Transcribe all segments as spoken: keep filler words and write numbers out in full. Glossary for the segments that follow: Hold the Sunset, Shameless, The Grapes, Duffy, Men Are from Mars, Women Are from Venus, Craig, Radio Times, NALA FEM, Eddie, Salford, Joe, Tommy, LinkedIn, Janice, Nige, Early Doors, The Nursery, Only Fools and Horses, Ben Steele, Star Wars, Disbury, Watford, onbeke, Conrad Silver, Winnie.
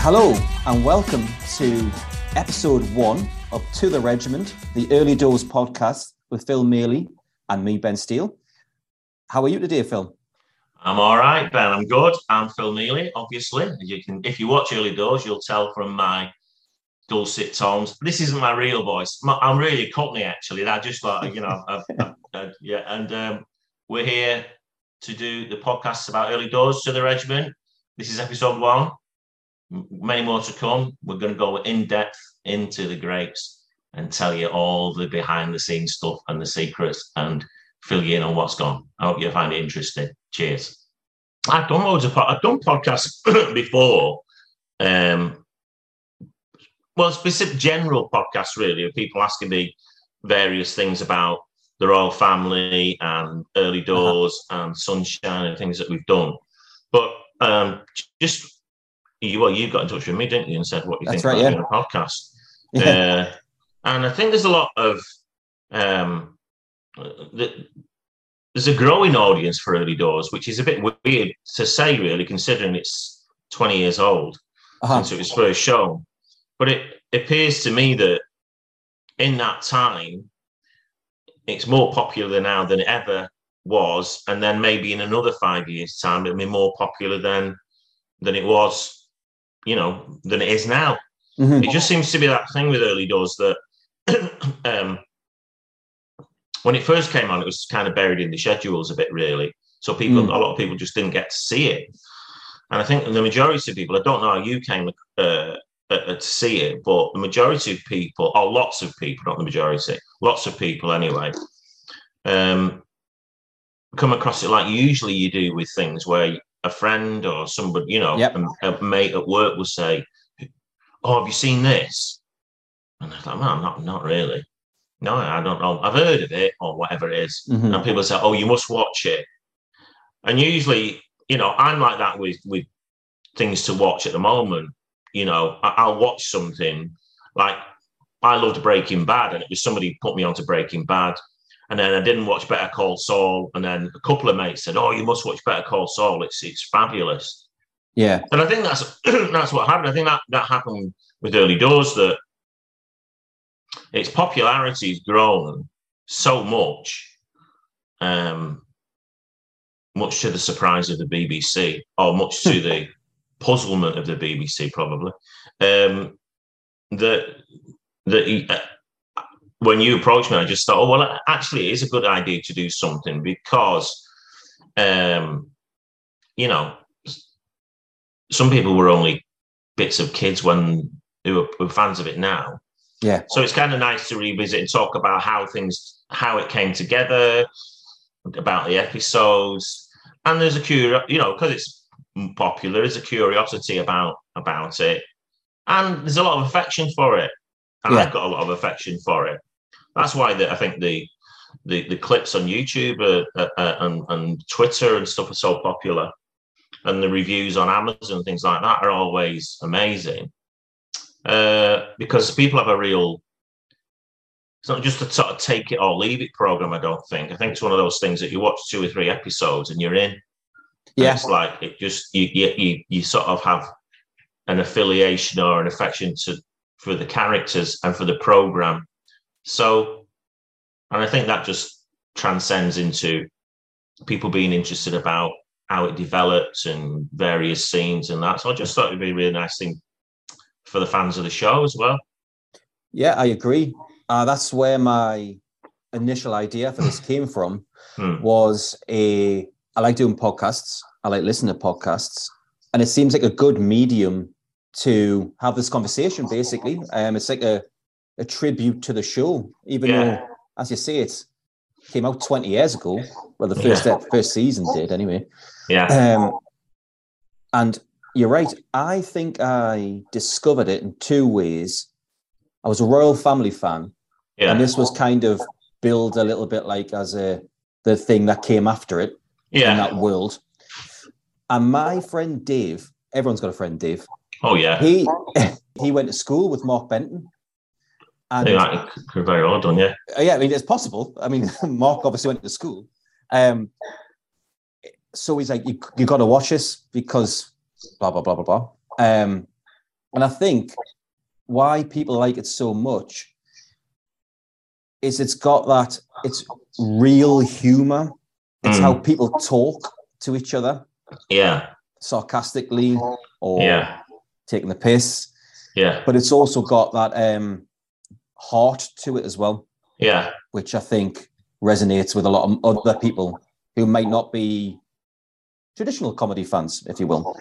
Hello and welcome to episode one of To The Regiment, the Early Doors podcast with Phil Mealy and me, Ben Steele. How are you today, Phil? I'm all right, Ben. I'm good. I'm Phil Mealy, obviously. You can, if you watch Early Doors, you'll tell from my dulcet tones. This isn't my real voice. I'm really a Cockney, actually. I just like, you know, I've, I've, I've, yeah. And um, we're here to do the podcast about Early Doors, To The Regiment. This is episode one. Many more to come. We're going to go in depth into The Grapes and tell you all the behind the scenes stuff and the secrets and fill you in on what's gone. I hope you find it interesting. Cheers. I've done loads of po- I've done podcasts before. Um, well, specific general podcasts, really, of people asking me various things about The Royal Family and Early Doors uh-huh. and Sunshine and things that we've done. But um, just... You, well, you got in touch with me, didn't you, and said what you That's think right, about yeah. a podcast. Yeah. Uh, and I think there's a lot of... Um, the, there's a growing audience for Early Doors, which is a bit weird to say, really, considering it's twenty years old uh-huh. since it was first shown. But it appears to me that in that time, it's more popular now than it ever was, and then maybe in another five years' time, it'll be more popular than than it was... you know, than it is now. Mm-hmm. It just seems to be that thing with Early Doors that um, when it first came on, it was kind of buried in the schedules a bit, really. So people, mm. a lot of people just didn't get to see it. And I think the majority of people, I don't know how you came uh, to see it, but the majority of people, or lots of people, not the majority, lots of people anyway, um, come across it like usually you do with things where a friend or somebody, you know, yep. a, a mate at work will say, "Oh, have you seen this?" And I thought, "Man, not not really. No, I don't know. I've heard of it or whatever it is." Mm-hmm. And people say, "Oh, you must watch it." And usually, you know, I'm like that with with things to watch at the moment. You know, I, I'll watch something like I loved Breaking Bad, and it was somebody put me onto Breaking Bad. And then I didn't watch Better Call Saul. And then a couple of mates said, "Oh, you must watch Better Call Saul. It's it's fabulous." Yeah. And I think that's that's what happened. I think that, that happened with Early Doors, that its popularity has grown so much, um, much to the surprise of the B B C, or much to the puzzlement of the B B C, probably, um, that that. Uh, When you approached me, I just thought, oh, well, actually, it is a good idea to do something because, um, you know, some people were only bits of kids when they were, were fans of it now. Yeah. So it's kind of nice to revisit and talk about how things, how it came together, about the episodes, and there's a curi- you know, because it's popular, there's a curiosity about about it, and there's a lot of affection for it, and yeah. I've got a lot of affection for it. That's why the, I think the, the the clips on YouTube are, are, are, and and Twitter and stuff are so popular, and the reviews on Amazon and things like that are always amazing, uh, because people have a real. It's not just a sort of take it or leave it program, I don't think. I think it's one of those things that you watch two or three episodes and you're in. Yeah. And it's like it just you, you you sort of have an affiliation or an affection to for the characters and for the program. So, and I think that just transcends into people being interested about how it develops and various scenes and that. So I just thought it'd be a really nice thing for the fans of the show as well. Yeah, I agree. Uh, that's where my initial idea for this came from. Hmm. Was a I like doing podcasts. I like listening to podcasts, and it seems like a good medium to have this conversation. Basically, um, it's like a, a tribute to the show, even yeah. though, as you say, it came out twenty years ago. Well, the first yeah. uh, first season did anyway. Yeah. Um, and you're right. I think I discovered it in two ways. I was a Royal Family fan. Yeah. And this was kind of billed a little bit like as a the thing that came after it yeah. in that world. And my friend Dave, everyone's got a friend Dave. Oh yeah, he he went to school with Mark Benton. And they might be very odd on you. Yeah, I mean it's possible. I mean Mark obviously went to school, um, so he's like, you you got to watch this because blah blah blah blah blah. Um, and I think why people like it so much is it's got that, it's real humor. It's mm. how people talk to each other. Yeah. Sarcastically or yeah. taking the piss. Yeah. But it's also got that um, heart to it as well. Yeah. Which I think resonates with a lot of other people who might not be traditional comedy fans, if you will.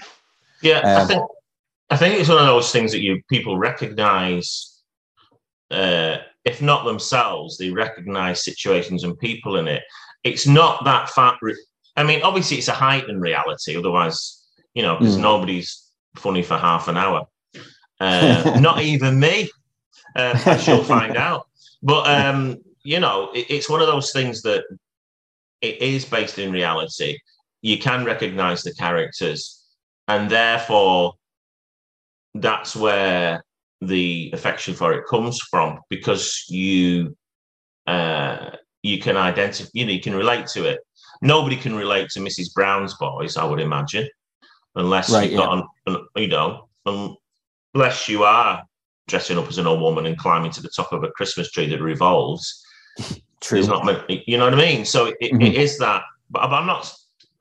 Yeah, um, I think... I think it's one of those things that you people recognise, uh, if not themselves, they recognise situations and people in it. It's not that far. Re- I mean, obviously, it's a heightened reality. Otherwise, you know, because mm. nobody's funny for half an hour. Uh, not even me, uh, as you'll find out. But, um, you know, it, it's one of those things that it is based in reality. You can recognise the characters and therefore... that's where the affection for it comes from, because you uh, you can identify, you know, you can relate to it. Nobody can relate to Mrs Brown's Boys, I would imagine, unless right, you've yeah. got, an, an, you know, unless you are dressing up as an old woman and climbing to the top of a Christmas tree that revolves. True, it's not, you know what I mean. So it, mm-hmm. it is that, but I'm not.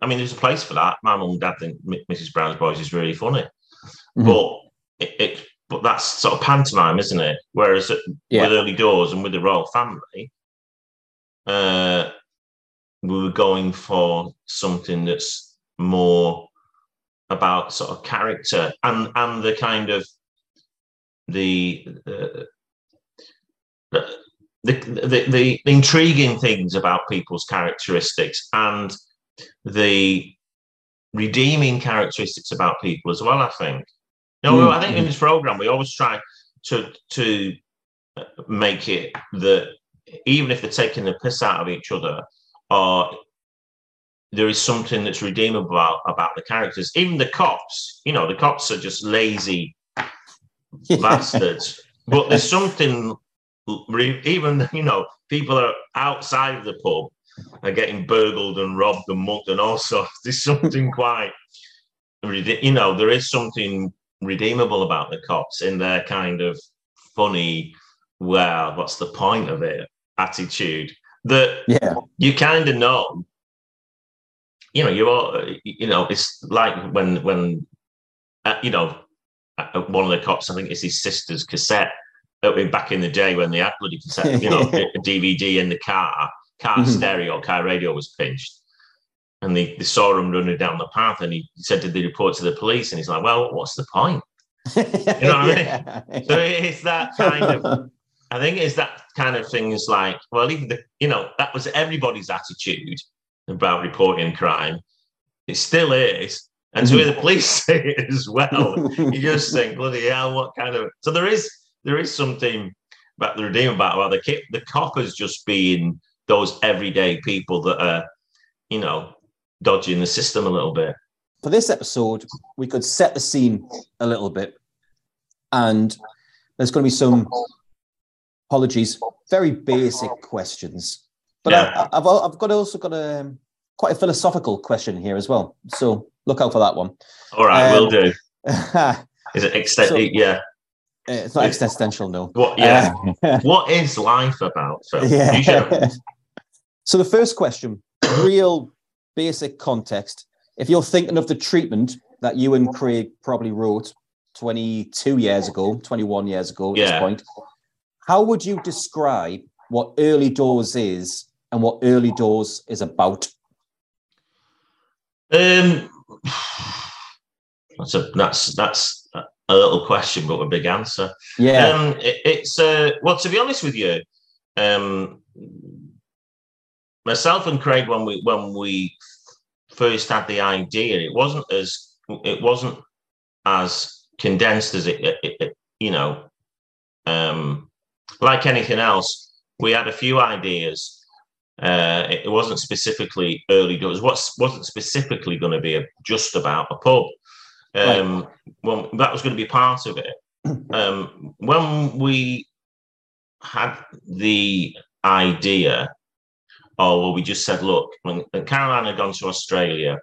I mean, there's a place for that. My mum and dad think Mrs Brown's Boys is really funny, mm-hmm. but. It, it, but that's sort of pantomime, isn't it? Whereas yeah. with Early Doors and with the Royal Family, uh, we were going for something that's more about sort of character and and the kind of the uh, the, the, the the intriguing things about people's characteristics and the redeeming characteristics about people as well, I think. No, I think in this program we always try to to make it that even if they're taking the piss out of each other, or uh, there is something that's redeemable about, about the characters. Even the cops, you know, the cops are just lazy yeah. bastards. But there's something, even you know, people are outside of the pub are getting burgled and robbed and mugged and all sorts. There's something quite, you know, there is something. Redeemable about the cops in their kind of funny, well, what's the point of it attitude that yeah. you kind of know, you know, you're all, you know, it's like when, when, uh, you know, uh, one of the cops, I think it's his sister's cassette uh, back in the day when they had bloody cassette, you know, a D V D in the car, car mm-hmm. stereo, car radio was pinched. And they, they saw him running down the path, and he said, "Did they report to the police?" And he's like, "Well, what's the point?" You know what yeah. I mean? So it's that kind of. I think it's that kind of thing. Is like, well, even the, you know, that was everybody's attitude about reporting crime. It still is. And so when the police say it as well, you just think, bloody hell, what kind of... So there is there is something about the redeeming battle, about the, the coppers just being those everyday people that are, you know, dodging the system a little bit. For this episode, we could set the scene a little bit. And there's going to be some, apologies, very basic questions. But yeah. I, I've, I've got also got a quite a philosophical question here as well. So... look out for that one. All right, um, will do. Is it extent? So, yeah. It's not existential, no. What, yeah. Uh, what is life about? So, yeah. So the first question, real basic context. If you're thinking of the treatment that you and Craig probably wrote twenty-two years ago, twenty-one years ago at yeah. this point, how would you describe what Early Doors is and what Early Doors is about? Um... That's a that's that's a little question, but a big answer. Yeah, um, it, it's uh, well. To be honest with you, um, myself and Craig, when we when we first had the idea, it wasn't as it wasn't as condensed as it. it, it you know, um, like anything else, we had a few ideas. Uh, it wasn't specifically Early Doors. What wasn't specifically going to be a, just about a pub. Um, right. Well, that was going to be part of it. Um, when we had the idea, oh well, we just said, look, when, when Caroline had gone to Australia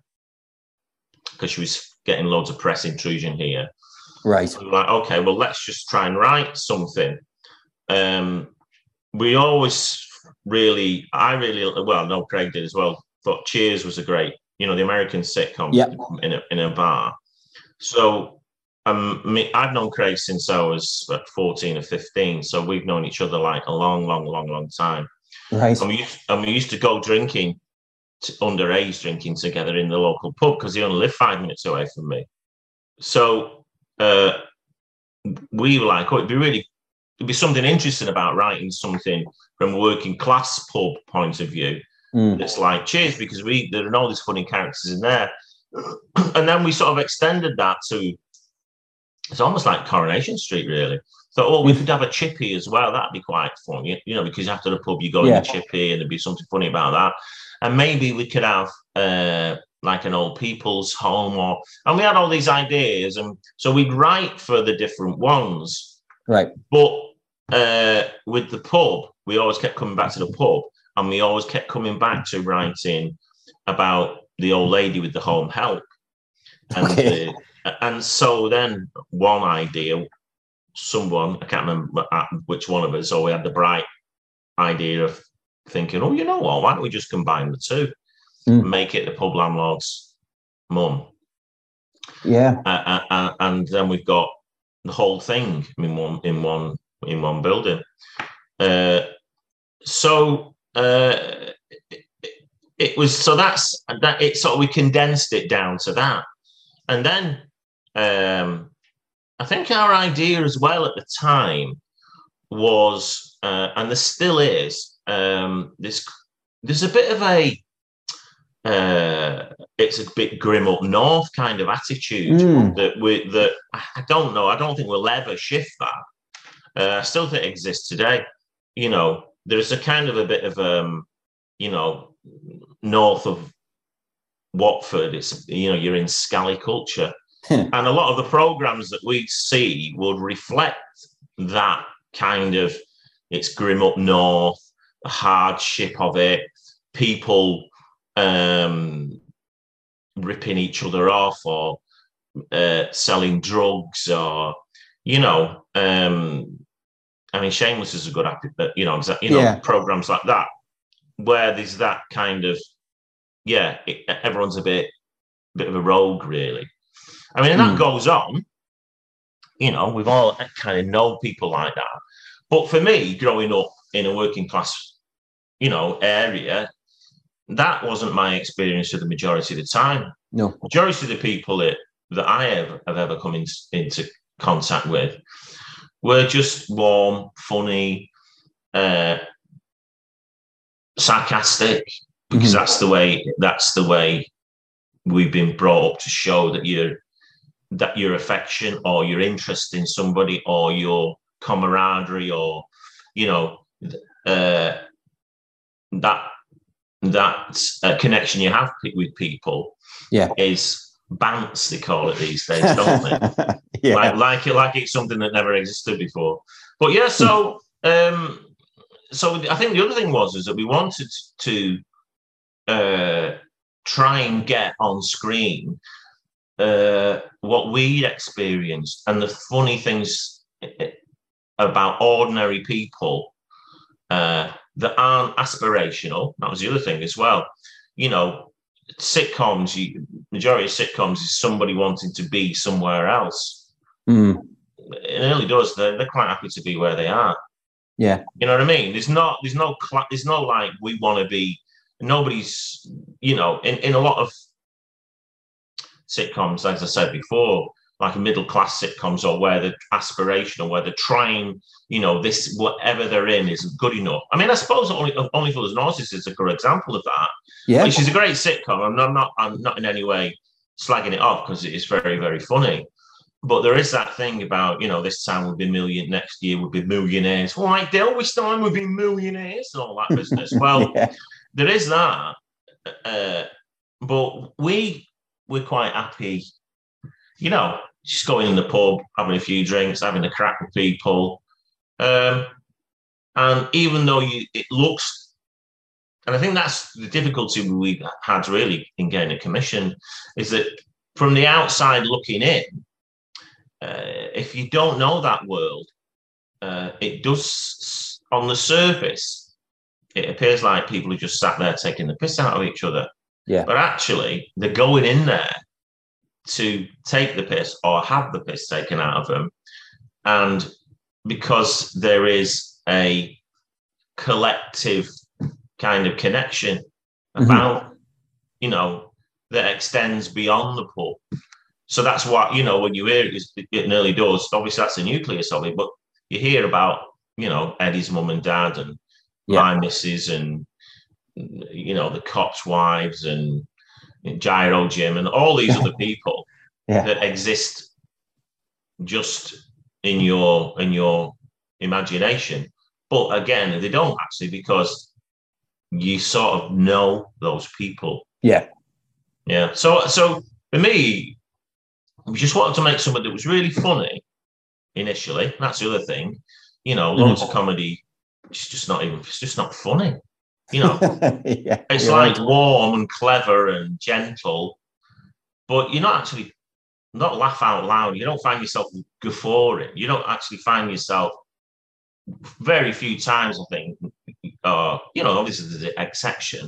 because she was getting loads of press intrusion here. Right. So we were like, okay, well, let's just try and write something. Um, we always. Really, I really well. No, Craig did as well. Thought Cheers was a great, you know, the American sitcom yep. in a in a bar. So, um, me, I've known Craig since I was like fourteen or fifteen. So we've known each other like a long, long, long, long time. Right. And we used, and we used to go drinking, to, underage drinking together in the local pub because he only lived five minutes away from me. So uh, we were like, oh, it'd be really. There'd be something interesting about writing something from a working class pub point of view. Mm. It's like Cheers, because we there are all these funny characters in there. And then we sort of extended that to, it's almost like Coronation Street, really. So, oh, we could have a chippy as well. That'd be quite fun, you, you know, because after the pub, you go yeah. in the chippy and there'd be something funny about that. And maybe we could have uh, like an old people's home or, and we had all these ideas. And so we'd write for the different ones. Right. But uh, with the pub, we always kept coming back to the pub and we always kept coming back to writing about the old lady with the home help. And, okay. the, and so then one idea, someone, I can't remember which one of us, or we had the bright idea of thinking, oh, you know what, why don't we just combine the two mm. and make it the pub landlord's mum? Yeah. Uh, uh, and then we've got the whole thing in one in one in one building. Uh, so uh, it, it was so that's that. It sort of we condensed it down to that, and then um, I think our idea as well at the time was, uh, and there still is, um, this. There's a bit of a uh, it's a bit grim up north kind of attitude mm. that we that I don't know. I don't think we'll ever shift that. Uh, I still think it exists today. You know, there's a kind of a bit of, um, you know, north of Watford, it's, you know, you're in Scally culture. And a lot of the programmes that we see would reflect that kind of, it's grim up north, the hardship of it, people um, ripping each other off or uh, selling drugs or, you know, um, I mean, Shameless is a good, you know, you know, yeah. programs like that, where there's that kind of, yeah, it, everyone's a bit, bit of a rogue, really. I mean, and that mm. goes on. You know, we've all kind of know people like that. But for me, growing up in a working class, you know, area, that wasn't my experience of the majority of the time. No, majority of the people that, that I have, have ever come in, into contact with. We're just warm, funny, uh, sarcastic, because mm-hmm. that's the way that's the way we've been brought up to show that your that your affection or your interest in somebody or your camaraderie or you know uh, that that uh, connection you have with people yeah. is bants, they call it these days, don't they? yeah. Like like it like it's something that never existed before. But yeah, so. Um, So I think the other thing was is that we wanted to uh, try and get on screen uh, what we'd experienced and the funny things about ordinary people uh, that aren't aspirational. That was the other thing as well. You know, sitcoms, you, majority of sitcoms is somebody wanting to be somewhere else. Mm. It really does. They're, they're quite happy to be where they are. Yeah, you know what I mean. There's not, there's no, cl- there's no like we want to be. Nobody's, you know, in, in a lot of sitcoms, as I said before, like middle class sitcoms or where they're aspirational, where they're trying, you know, this whatever they're in isn't good enough. I mean, I suppose Only Only Fools and Horses is a good example of that. Yeah, which is a great sitcom. I'm not, I'm not, I'm not in any way slagging it off because it is very, very funny. But there is that thing about, you know, this time we'll be million, next year we'll be millionaires. Well, like, they always time we'll be millionaires and all that business. Well, yeah. There is that. Uh, but we we're quite happy, you know, just going in the pub, having a few drinks, having a crack with people. Um, and even though you, it looks, and I think that's the difficulty we had really in getting a commission, is that from the outside looking in, Uh, if you don't know that world, uh, it does, on the surface, it appears like people are just sat there taking the piss out of each other. Yeah. But actually, they're going in there to take the piss or have the piss taken out of them. And because there is a collective kind of connection mm-hmm. about, you know, that extends beyond the pub. So that's what, you know, when you hear it in Early Doors, obviously that's the nucleus of it, but you hear about, you know, Eddie's mum and dad and yeah. my missus and, you know, the cops' wives and, and Gyro Jim and all these other people yeah. that exist just in your in your imagination. But again, they don't actually because you sort of know those people. Yeah. Yeah. So, so for me... we just wanted to make something that was really funny initially. That's the other thing. You know, loads mm-hmm. of comedy, it's just not even, it's just not funny. You know, yeah, it's like right. warm and clever and gentle, but you're not actually, not laugh out loud. You don't find yourself guffawing. You don't actually find yourself very few times, I think, uh, you know, obviously there's an exception,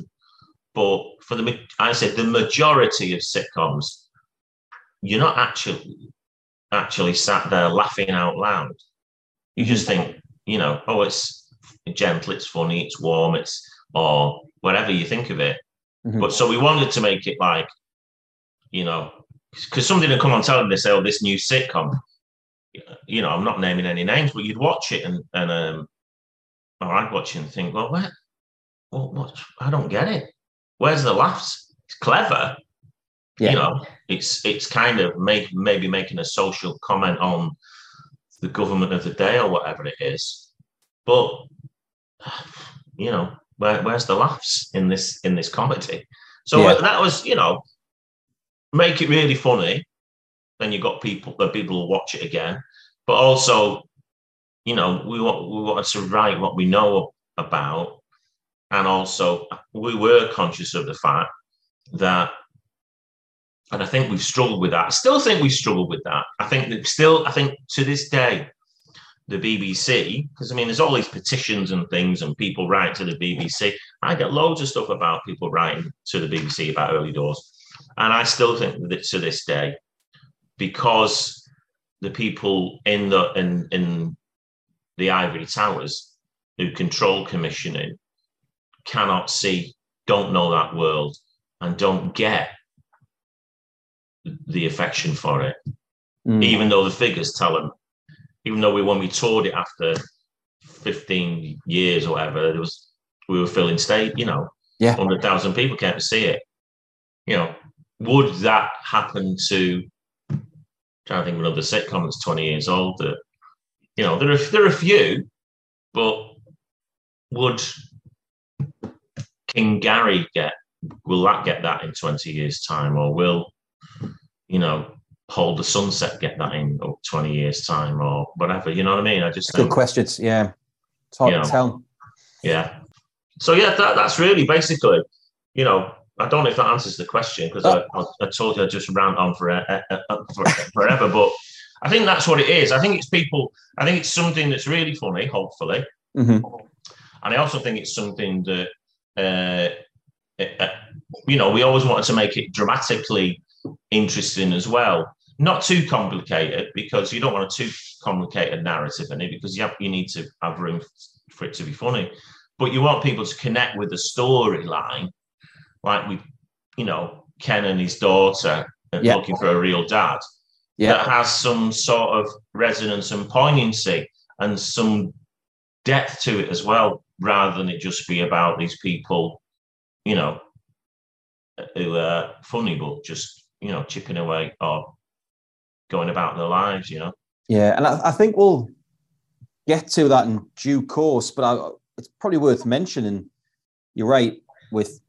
but for the, I said the majority of sitcoms, you're not actually actually sat there laughing out loud. You just think, you know, oh, it's gentle, it's funny, it's warm, it's or whatever you think of it. Mm-hmm. But so we wanted to make it like, you know, because somebody would come on telling me, say, oh, this new sitcom, you know, I'm not naming any names, but you'd watch it and, and um, or I'd watch it and think, well, what? Well, what? I don't get it. Where's the laughs? It's clever. Yeah. You know, it's it's kind of make, maybe making a social comment on the government of the day or whatever it is, but you know, where, where's the laughs in this in this comedy? So yeah. that was, you know, make it really funny, then you got people that people will watch it again. But also, you know, we want we want to write what we know about, and also we were conscious of the fact that. And I think we've struggled with that. I still think we've struggled with that. I think that still, I think to this day, the B B C, because I mean, there's all these petitions and things and people write to the B B C. I get loads of stuff about people writing to the B B C about Early Doors. And I still think that to this day, because the people in the, in, in the ivory towers who control commissioning cannot see, don't know that world and don't get the affection for it, mm. even though the figures tell them, even though we when we toured it after fifteen years or whatever, there was we were filling state, you know, Yeah, one hundred thousand people came to see it. You know, would that happen to, I'm trying to think of another sitcom that's twenty years old, that, you know, there are, there are few, but would King Gary get, will that get that in twenty years' time, or will, you know, Hold the Sunset get that in twenty years' time, or whatever, you know what I mean? I just think, good questions, yeah. It's hard to tell. Yeah. So, yeah, that, that's really basically, you know, I don't know if that answers the question, because oh. I, I, I told you I just rant on for, uh, uh, for forever, but I think that's what it is. I think it's people, I think it's something that's really funny, hopefully. Mm-hmm. And I also think it's something that, uh, it, uh, you know, we always wanted to make it dramatically interesting as well. Not too complicated, because you don't want a too complicated narrative in it, because you have, you need to have room for it to be funny. But you want people to connect with the storyline, like we, you know, Ken and his daughter and yeah. looking for a real dad, yeah. that has some sort of resonance and poignancy and some depth to it as well, rather than it just be about these people, you know, who are funny but just, you know, chipping away or going about their lives, you know. Yeah, and I, I think we'll get to that in due course, but I, it's probably worth mentioning, you're right, with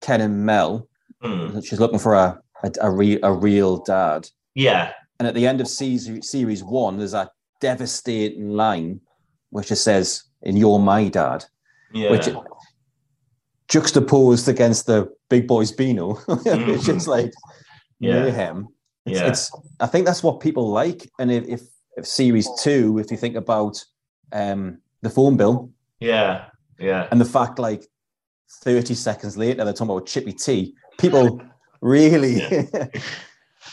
Ken and Mel, mm. she's looking for a a, a, re, a real dad. Yeah. And at the end of season, series one, there's that devastating line which just says, "And you're my dad." Yeah. Which, juxtaposed against the big boys Beano, it's just like yeah. mayhem. It's, yeah. it's, I think that's what people like. And if, if, if series two, if you think about um, the phone bill, yeah, yeah, and the fact like thirty seconds later they're talking about Chippy T, people really yeah.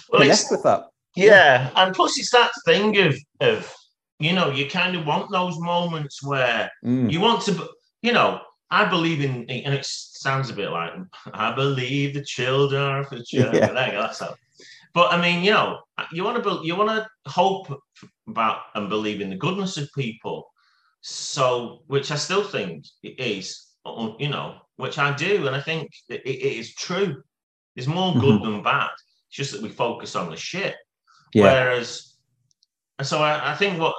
well, connect with that. Yeah. yeah, and plus it's that thing of of you know, you kind of want those moments where mm. you want to, you know. I believe in, and it sounds a bit like, I believe the children are for children. Yeah. There you go, that's how. But I mean, you know, you want to you want to hope about and believe in the goodness of people. So, which I still think it is, you know, which I do, and I think it, it is true. There's more good mm-hmm. than bad. It's just that we focus on the shit. Yeah. Whereas, so I, I think what.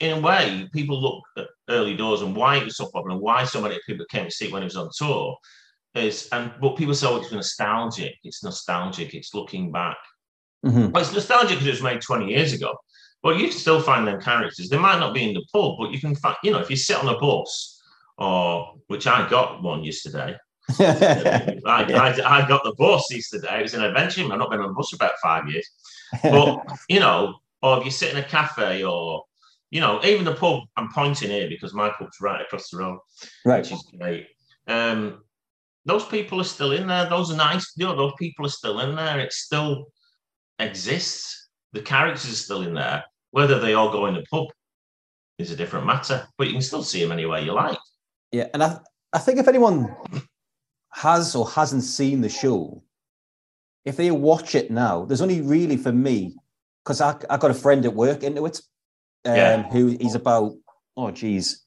In a way, people look at Early Doors and why it was so popular and why so many people came to see it when it was on tour. Is and but people say, oh, it's nostalgic. It's nostalgic. It's looking back. Mm-hmm. But it's nostalgic because it was made twenty years ago. But you can still find them characters. They might not be in the pub, but you can find, you know, if you sit on a bus, or which I got one yesterday. I, I, I got the bus yesterday. It was an adventure. I've not been on a bus for about five years. But, you know, or if you sit in a cafe or... You know, even the pub, I'm pointing here because my pub's right across the road, right. which is great. Um, those people are still in there. Those are nice. You know, those people are still in there. It still exists. The characters are still in there. Whether they all go in the pub is a different matter, but you can still see them anywhere you like. Yeah, and I, I think if anyone has or hasn't seen the show, if they watch it now, there's only really for me, because I, I got a friend at work into it. Um, yeah. Who he's about, oh geez,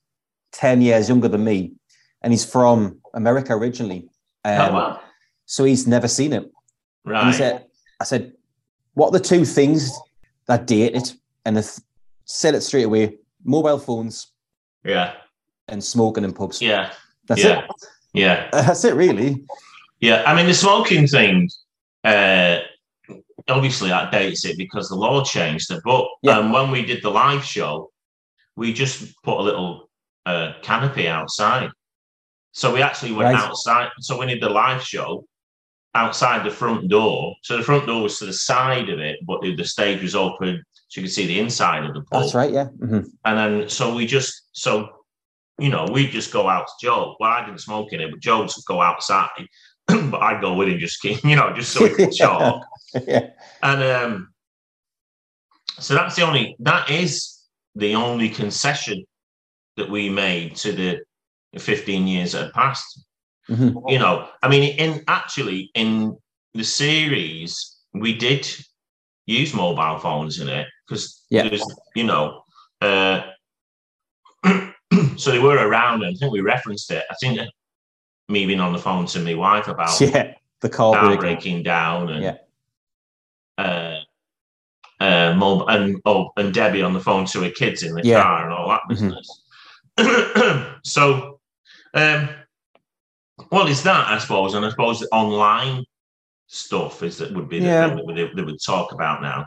ten years younger than me, and he's from America originally. Um, oh, wow. So he's never seen it. Right. And he said, I said, what are the two things that date it? And I th- said it straight away, mobile phones, yeah, and smoking in pubs. Yeah. That's yeah. it. Yeah. That's it, really. Yeah. I mean, the smoking thing, uh, obviously that dates it because the law changed it, but yeah. um, when we did the live show, we just put a little uh, canopy outside. So we actually went right. outside. So we did the live show outside the front door. So the front door was to the side of it, but the stage was open, so you could see the inside of the pub. That's right, yeah. Mm-hmm. And then, so we just, so, you know, we just go out to Joe. Well, I didn't smoke in it, but Joe would go outside. But I'd go with him just, you know, just so we could talk. Yeah. And um, so that's the only, that is the only concession that we made to the fifteen years that had passed. Mm-hmm. You know, I mean, in actually in the series, we did use mobile phones in it because, yeah. there was, you know, uh, so they were around and I think we referenced it. I think me being on the phone to my wife about yeah, the car breaking. breaking down and yeah. uh, uh, mom and oh, and Debbie on the phone to her kids in the yeah. car and all that business. Mm-hmm. So, um, well, it's that, I suppose, and I suppose the online stuff is that would be the yeah. thing that they, they would talk about now.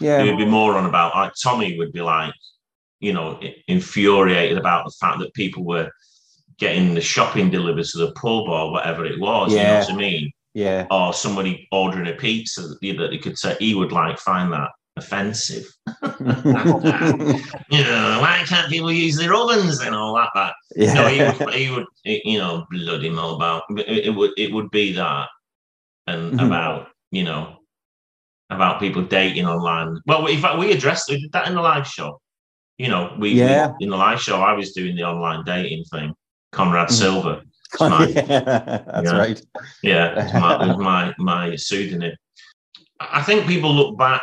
Yeah, it would be more on about, like Tommy would be like, you know, infuriated about the fact that people were getting the shopping delivered to the pub or whatever it was, yeah. you know what I mean? Yeah. Or somebody ordering a pizza that he could say, he would like find that offensive. You know, why can't people use their ovens and all that? that? Yeah. No, he would, he would, you know, bloody mobile. It would, it would be that. And mm-hmm. about, you know, about people dating online. Well, in fact, we addressed we did that in the live show. You know, we, yeah. we in the live show, I was doing the online dating thing. Conrad Silver. My, yeah, that's yeah, right. Yeah, it's my, it's my, my pseudonym. I think people look back.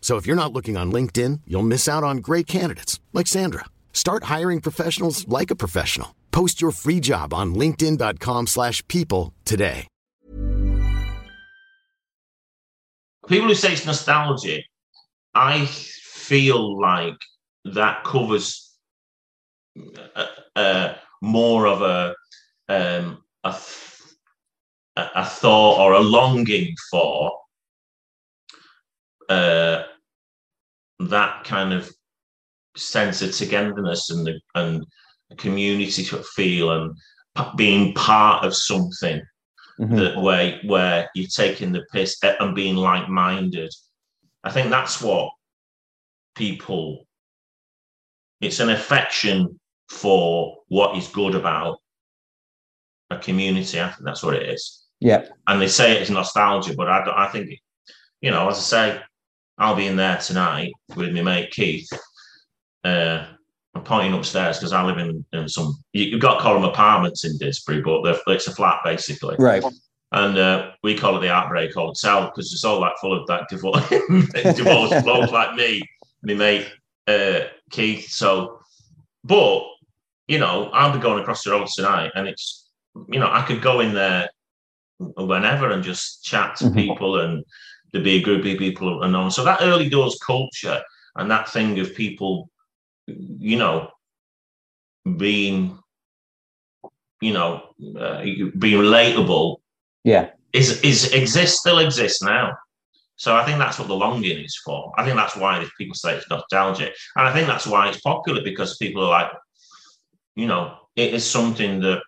So if you're not looking on LinkedIn, you'll miss out on great candidates, like Sandra. Start hiring professionals like a professional. Post your free job on linkedin.com slash people today. People who say it's nostalgia, I feel like that covers uh, uh, more of a, um, a, th- a thought or a longing for uh, that kind of sense of togetherness and the, and a community feel and being part of something. Mm-hmm. That way, where you're taking the piss and being like-minded. I think that's what people, it's an affection for what is good about a community. I think that's what it is. Yeah. And they say it's nostalgia, but I, don't, I think, you know, as I say, I'll be in there tonight with my mate Keith. Uh, I'm pointing upstairs because I live in, in some, you've got to call them apartments in Disbury, but it's a flat basically. Right. And uh, we call it the Outbreak Hotel because it's all like full of that divorce, divorce blokes like me, my mate uh, Keith. So, but, you know, I'll be going across the road tonight and it's, you know, I could go in there whenever and just chat to mm-hmm. people and there'd be a group of people and on. So that early doors culture and that thing of people, you know, being, you know, uh, being relatable, yeah, is is exists still exists now. So I think that's what the longing is for. I think that's why people say it's nostalgic, and I think that's why it's popular because people are like, you know, it is something that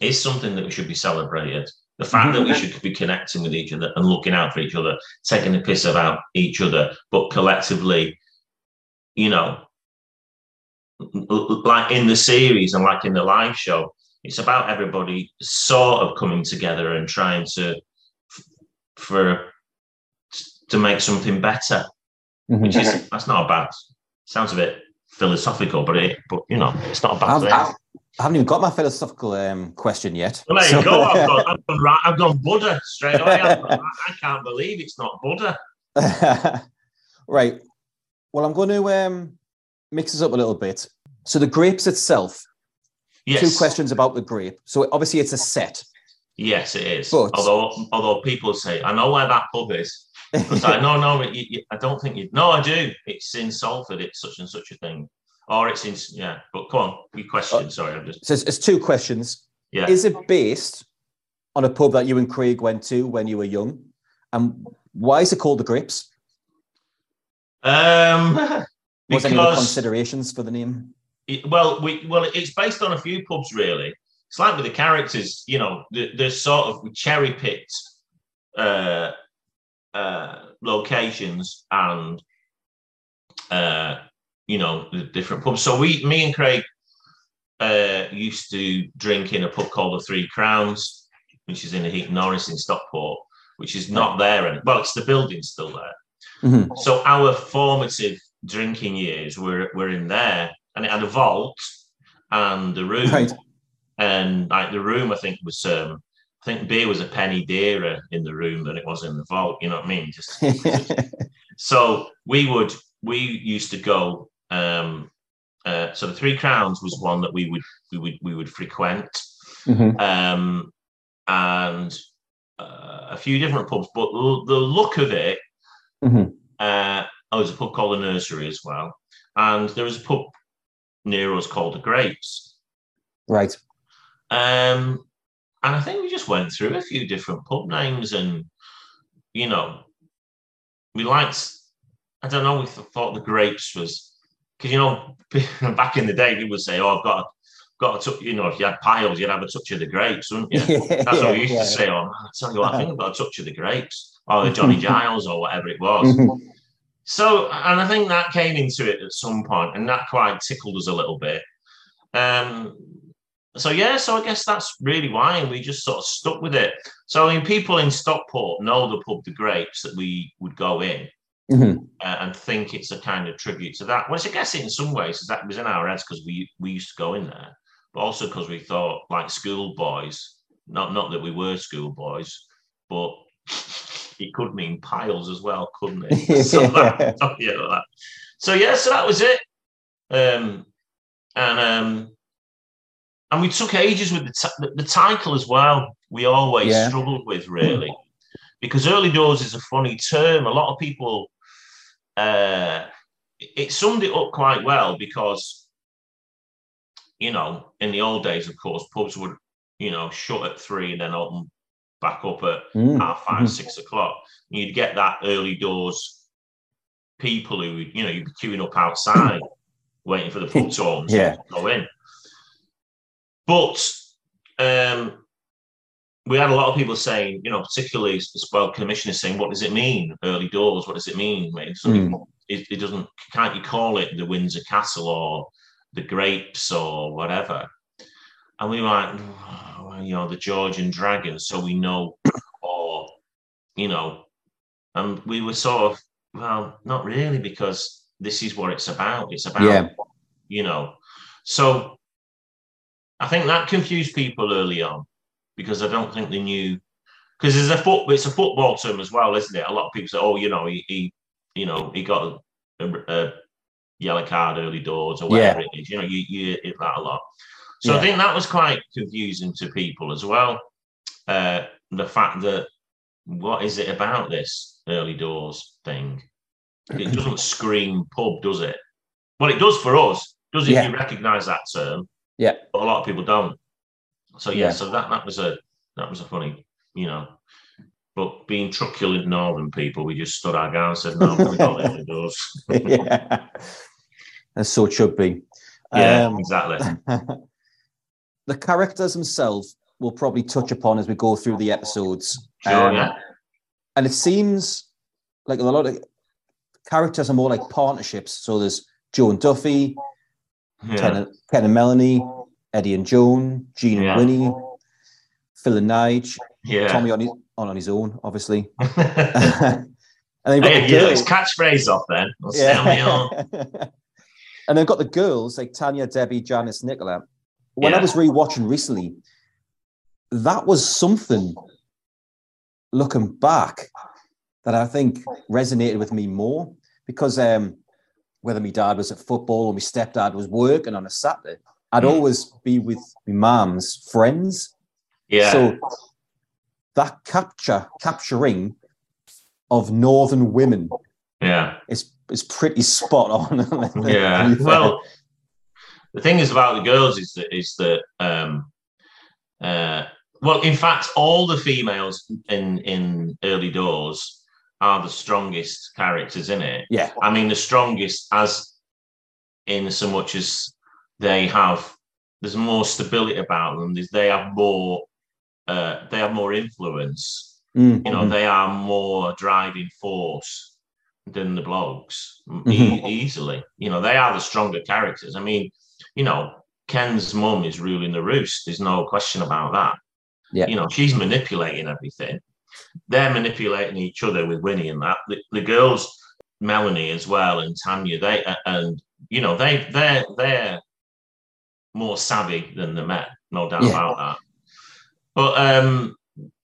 is something that we should be celebrated. The fact mm-hmm. that we should be connecting with each other and looking out for each other, taking the piss about each other, but collectively. You know, like in the series and like in the live show, it's about everybody sort of coming together and trying to for to make something better. Mm-hmm. Which is that's not a bad. Sounds a bit philosophical, but it but you know it's not a bad I've, thing. I've, I haven't even got my philosophical um, question yet. Well, there so. you go. I've gone, I've, gone right, I've gone Buddha straight away. I've gone, I can't believe it's not Buddha. Right. Well, I'm going to um, mix this up a little bit. So the grapes itself, yes. Two questions about the grape. So obviously it's a set. Yes, it is. But, although although people say, I know where that pub is. It's like, no, no, it, you, I don't think you... No, I do. It's in Salford. It's such and such a thing. Or it's in... Yeah, but come on. Your question, uh, sorry. I'm just. So it's, it's two questions. Yeah. Is it based on a pub that you and Craig went to when you were young? And why is it called the Grapes? Um, was any of the considerations for the name? It, well, we well, it's based on a few pubs, really. It's like with the characters, you know, they're sort of cherry picked uh, uh, locations and, uh, you know, the different pubs. So we, me and Craig, uh, used to drink in a pub called the Three Crowns, which is in the Heath Norris in Stockport, which is not there anymore. Well, it's the building's still there. Mm-hmm. So our formative drinking years were were in there, and it had a vault and the room. Right. And like the room, I think was, um, I think beer was a penny dearer in the room than it was in the vault. You know what I mean? Just so we would, we used to go. Um, uh, so the Three Crowns was one that we would, we would, we would frequent, mm-hmm. um, and uh, a few different pubs. But l- the look of it, mm-hmm. uh, oh, there's a pub called the Nursery as well, and there was a pub near us called the Grapes. Right. Um, and I think we just went through a few different pub names, and you know, we liked, I don't know, we thought the Grapes was because, you know, back in the day, people would say, oh, I've got a, got a, you know, if you had piles, you'd have a touch of the grapes, wouldn't you? Yeah, that's what we used yeah, to say. Oh, man, I tell you what, I think I've got a touch of the grapes, or the Johnny Giles, or whatever it was. So, and I think that came into it at some point, and that quite tickled us a little bit. Um, So, yeah, so I guess that's really why we just sort of stuck with it. So, I mean, people in Stockport know the pub, the Grapes, that we would go in mm-hmm. uh, and think it's a kind of tribute to that. Which I guess in some ways is that was in our heads because we, we used to go in there, but also because we thought like schoolboys, not, not that we were schoolboys, but it could mean piles as well, couldn't it? so, that, oh, yeah, that. so, yeah, so that was it. Um, and... um And we took ages with the, t- the title as well. We always yeah. struggled with, really, because early doors is a funny term. A lot of people, uh, it summed it up quite well because, you know, in the old days, of course, pubs would, you know, shut at three and then open back up at mm. half five, mm. six o'clock. And you'd get that early doors people who, you know, you'd be queuing up outside waiting for the pub to open yeah. to go in. But um, we had a lot of people saying, you know, particularly as well, commissioners saying, what does it mean, early doors? What does it mean? It doesn't, mm. it, it doesn't, can't you call it the Windsor Castle or the Grapes or whatever? And we were like, oh, well, you know, the Georgian Dragon, so we know, or, you know, and we were sort of, well, not really, because this is what it's about. It's about, yeah. you know, so... I think that confused people early on because I don't think they knew because there's a foot, it's a football term as well, isn't it? A lot of people say, "Oh, you know, he, he you know, he got a, a, a yellow card early doors or whatever yeah. it is." You know, you, you hit that a lot. So yeah. I think that was quite confusing to people as well. Uh, the fact that what is it about this early doors thing? It doesn't scream pub, does it? Well, it does for us. Does it? Yeah. If you recognise that term. Yeah, but a lot of people don't. So yeah, yeah, so that that was a that was a funny, you know. But being truculent northern people, we just stood our ground and said, "No, we don't let it doors." Yeah, and so it should be. Yeah, um, exactly. The characters themselves we'll probably touch upon as we go through the episodes. Sure. Um, yeah. And it seems like a lot of characters are more like partnerships. So there's Joe and Duffy. Yeah. Ken, and, Ken and Melanie, Eddie and Joan, Gene yeah. and Winnie, Phil and Nige, yeah. Tommy on his, on, on his own, obviously. And they've got hey, the yeah, his catchphrase off then. Yeah. And they've got the girls like Tanya, Debbie, Janice, Nicola. When yeah. I was rewatching recently, that was something, looking back, that I think resonated with me more because... um whether my dad was at football or my stepdad was working on a Saturday, I'd mm. always be with my mum's friends. Yeah. So that capture, capturing of northern women yeah, is, is pretty spot on. yeah. Well, the thing is about the girls is that, is that um, uh, well, in fact, all the females in, in early doors are the strongest characters in it. Yeah. I mean, the strongest as in so much as they have, there's more stability about them. They have more, uh, they have more influence. Mm-hmm. You know, they are more driving force than the blokes mm-hmm. e- easily. You know, they are the stronger characters. I mean, you know, Ken's mum is ruling the roost. There's no question about that. Yeah. You know, she's manipulating everything. They're manipulating each other with Winnie and that. The, the girls, Melanie as well, and Tanya, they, and, you know, they, they're, they're more savvy than the men, no doubt yeah. about that. But um,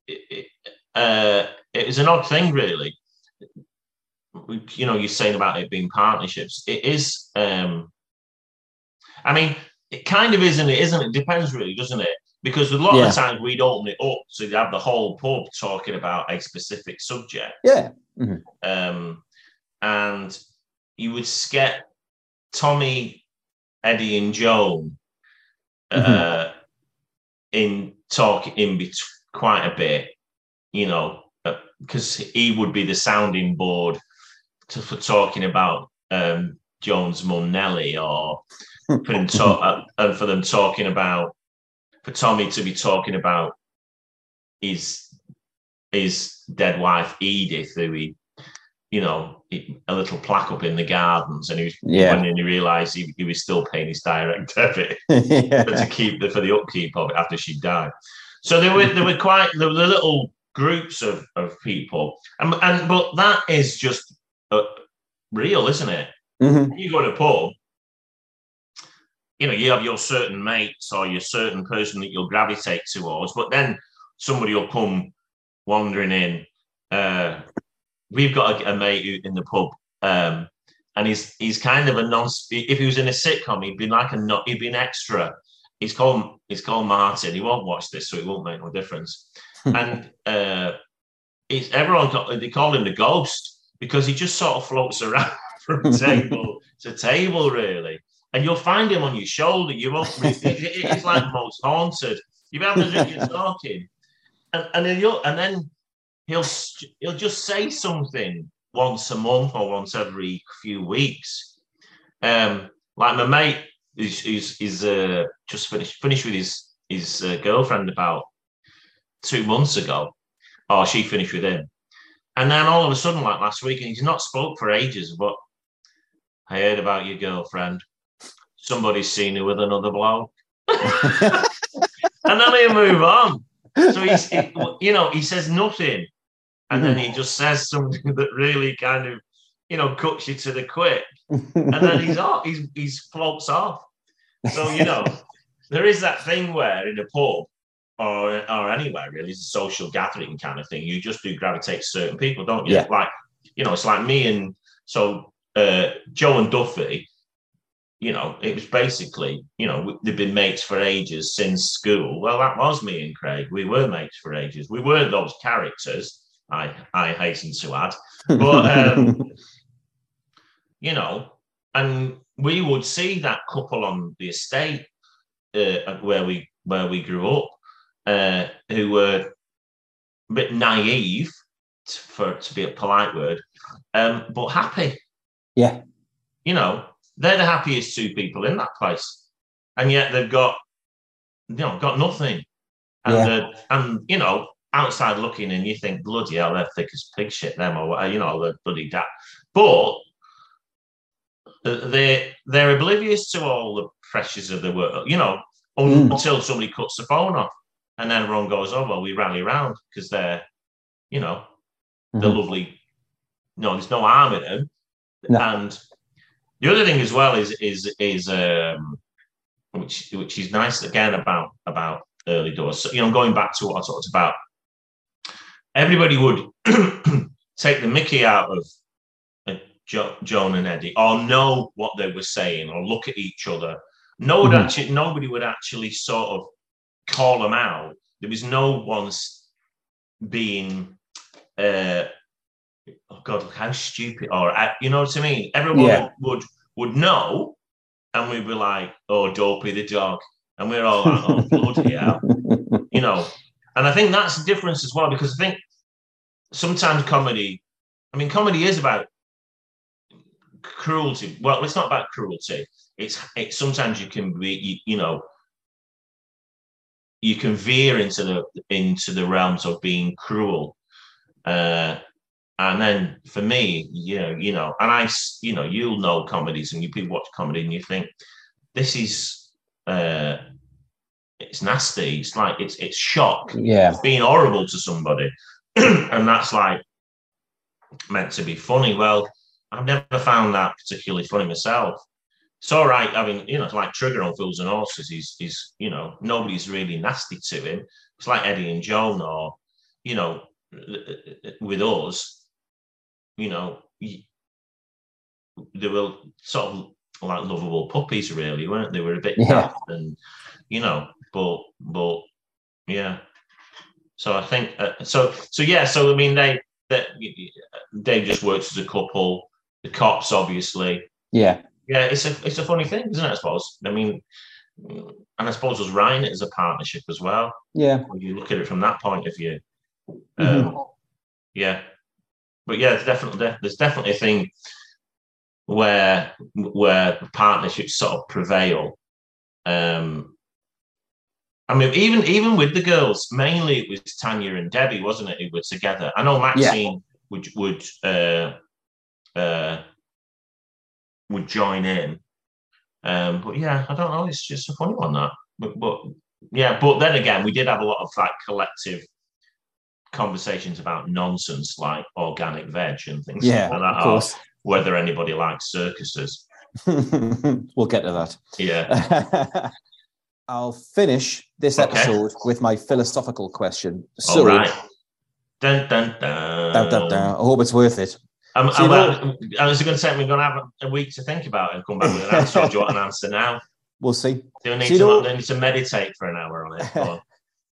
it, uh, it was an odd thing, really. You know, you're saying about it being partnerships. It is, um, I mean, it kind of is and it isn't. It depends, really, doesn't it? Because a lot yeah. of the times we'd open it up, so you'd have the whole pub talking about a specific subject. Yeah. Mm-hmm. Um, and you would get Tommy, Eddie, and Joan uh, mm-hmm. in talk in between quite a bit, you know, because he would be the sounding board to, for talking about um, Joan's mum, Nellie, or for them talk, uh, for them talking about. For Tommy to be talking about his his dead wife Edith, who he, you know, he, a little plaque up in the gardens, and he was yeah. when he realised he, he was still paying his direct debit yeah. to keep the, for the upkeep of it after she died. So there were there were quite there were little groups of of people, and and but that is just uh, real, isn't it? Mm-hmm. You go to a pub. You know, you have your certain mates or your certain person that you'll gravitate towards, but then somebody will come wandering in. Uh, we've got a, a mate in the pub, um, and he's he's kind of a non. If he was in a sitcom, he'd be like a not. He'd be an extra. He's called he's called Martin. He won't watch this, so it won't make no difference. And uh, it's everyone. They call him the ghost because he just sort of floats around from table to table, really. And you'll find him on your shoulder. You won't. It's, it's like most haunted. You're having a drink, you're talking, and and then you'll, and then he'll he'll just say something once a month or once every few weeks. Um, like my mate is is is uh, just finished finished with his his uh, girlfriend about two months ago, or she finished with him, and then all of a sudden, like last week, and he's not spoke for ages. But I heard about your girlfriend. Somebody's seen her with another bloke. And then he'll move on. So, he's, he, you know, he says nothing. And then he just says something that really kind of, you know, cuts you to the quick. And then he's off. He's, he's floats off. So, you know, there is that thing where in a pub or, or anywhere, really, it's a social gathering kind of thing. You just do gravitate to certain people, don't you? Yeah. Like, you know, it's like me and so uh, Joe and Duffy. You know, it was basically, you know, they've been mates for ages since school. Well, that was me and Craig. We were mates for ages. We were those characters, I I hasten to add. But, um, you know, and we would see that couple on the estate uh, where we where we grew up, uh, who were a bit naive, to, for to be a polite word, um, but happy. Yeah. You know. They're the happiest two people in that place, and yet they've got, you know, got nothing, and yeah. and you know, outside looking, and you think, bloody hell, they're thick as pig shit, them, or you know, they're bloody da. But they they're oblivious to all the pressures of the world, you know, mm. until somebody cuts the phone off, and then everyone goes, oh well, we rally round because they're, you know, they're mm-hmm. lovely. No, there's no harm in them, no. and. The other thing as well is is is um, which which is nice again about about early doors. So, you know, going back to what I talked about, everybody would take the Mickey out of uh, jo- Joan and Eddie, or know what they were saying, or look at each other. No one mm-hmm. actually, nobody would actually sort of call them out. There was no one's being. Uh, Oh God! How stupid! Or you know what I mean? Everyone yeah. would would know, and we'd be like, "Oh, Dopey the dog," and we're all like, "Oh, bloody hell!" You know. And I think that's the difference as well, because I think sometimes comedy I mean, comedy is about cruelty. Well, it's not about cruelty. It's it, sometimes you can be, you, you know, you can veer into the into the realms of being cruel. Uh, and then for me, you know, you know, and I, you know, you'll know comedies, and you people watch comedy, and you think this is, uh, it's nasty. It's like it's it's shock. Yeah, it's being horrible to somebody, and that's like meant to be funny. Well, I've never found that particularly funny myself. It's all right. I mean, you know, it's like Trigger on Fools and Horses. He's, he's, you know, nobody's really nasty to him. It's like Eddie and Joan, or, you know, with us, you know, they were sort of like lovable puppies, really, weren't they? They were a bit daft, yeah. And, you know, but, but, yeah. So I think, uh, so, so yeah, so I mean, they, they, they just worked as a couple. The cops, obviously. Yeah. Yeah, it's a it's a funny thing, isn't it? I suppose. I mean, and I suppose us writing it as a partnership as well. Yeah, when you look at it from that point of view. Mm-hmm. Um, yeah, but yeah, it's definitely there's definitely a thing where where partnerships sort of prevail. Um, I mean, even even with the girls, mainly it was Tanya and Debbie, wasn't it? Who were together. I know Maxine yeah. would would. Uh, uh, would join in, um but yeah, I don't know, it's just a funny one, that but, but yeah, but then again, we did have a lot of like collective conversations about nonsense like organic veg and things yeah, like that, of course. Whether anybody likes circuses. We'll get to that. Yeah. I'll finish this okay. episode with my philosophical question. So, all right. Dun, dun, dun. Dun, dun, dun. I hope it's worth it. I'm, so I'm, I was going to say, we're going to have a week to think about it and come back with an answer. Do you want an answer now? We'll see. Do we need, so to, know, need to meditate for an hour on it?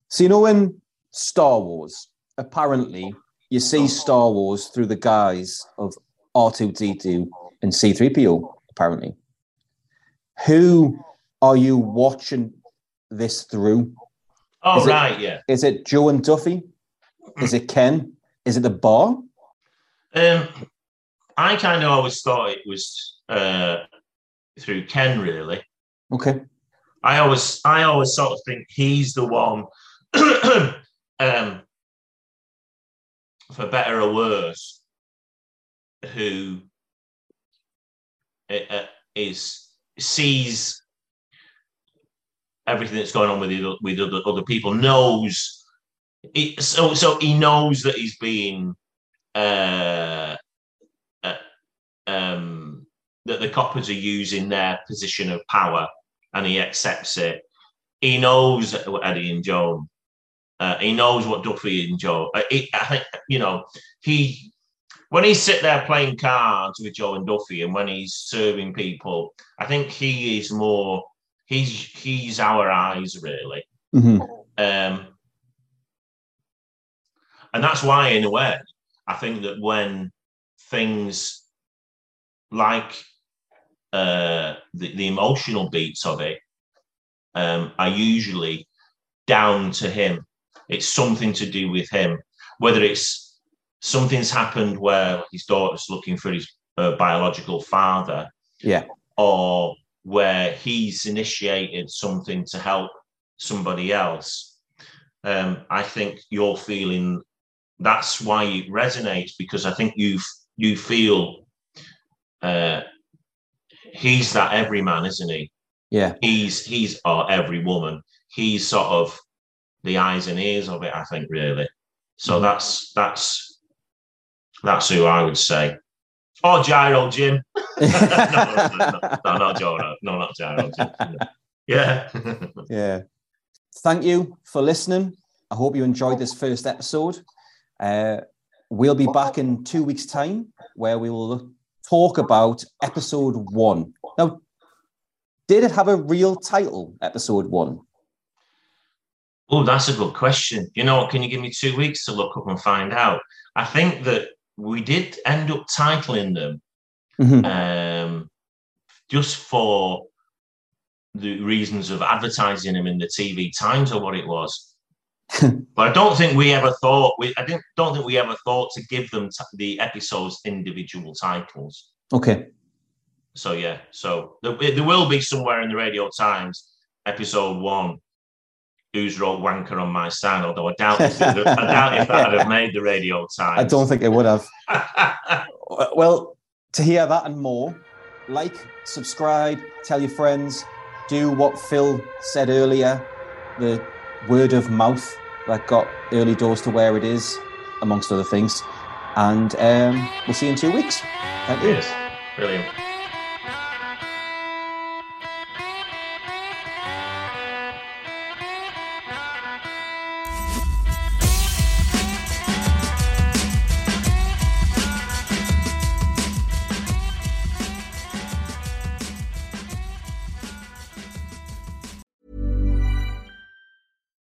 So, you know, in Star Wars, apparently you see Star Wars through the guise of R two D two and C three P O, apparently. Who are you watching this through? Oh, is right, it, yeah. Is it Joe and Duffy? Is it Ken? Is it the bar? Um, I kind of always thought it was uh, through Ken, really. Okay. I always, I always sort of think he's the one, um, for better or worse, who uh, is sees everything that's going on with the, with other, other people. Knows, it, so so he knows that he's being. Uh, uh, um, that the coppers are using their position of power, and he accepts it. He knows what Eddie and Joan. Uh, he knows what Duffy and Joe. Uh, he, I think you know he when he's sit there playing cards with Joe and Duffy, and when he's serving people, I think he is more. He's he's our eyes, really, mm-hmm. um, and that's why, in a way. I think that when things like uh, the, the emotional beats of it um, are usually down to him, it's something to do with him. Whether it's something's happened where his daughter's looking for his uh, biological father, yeah, or where he's initiated something to help somebody else, um, I think you're feeling. That's why it resonates, because I think you you feel uh, he's that everyman, isn't he? Yeah, he's he's or every woman. He's sort of the eyes and ears of it, I think, really. So that's that's that's who I would say. Oh, Gyro Jim. no, no, no, no, no, not Gyro. No, not Gyro Jim. Yeah, yeah. Thank you for listening. I hope you enjoyed this first episode. Uh, we'll be back in two weeks' time, where we will look, talk about episode one. Now, did it have a real title, episode one? Oh, that's a good question. You know what? Can you give me two weeks to look up and find out? I think that we did end up titling them mm-hmm. um, just for the reasons of advertising them in the T V Times or what it was. But I don't think we ever thought we I didn't don't think we ever thought to give them t- the episodes individual titles. Okay. So yeah, so there, there will be somewhere in the Radio Times episode one, who's wrote "Wanker on My Sign," although I doubt if I doubt if that would have made the Radio Times. I don't think it would have. Well, to hear that and more, like, subscribe, tell your friends, do what Phil said earlier, the word of mouth that got Early Doors to where it is, amongst other things. And um, we'll see you in two weeks. Thank you. Yes, brilliant.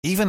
Even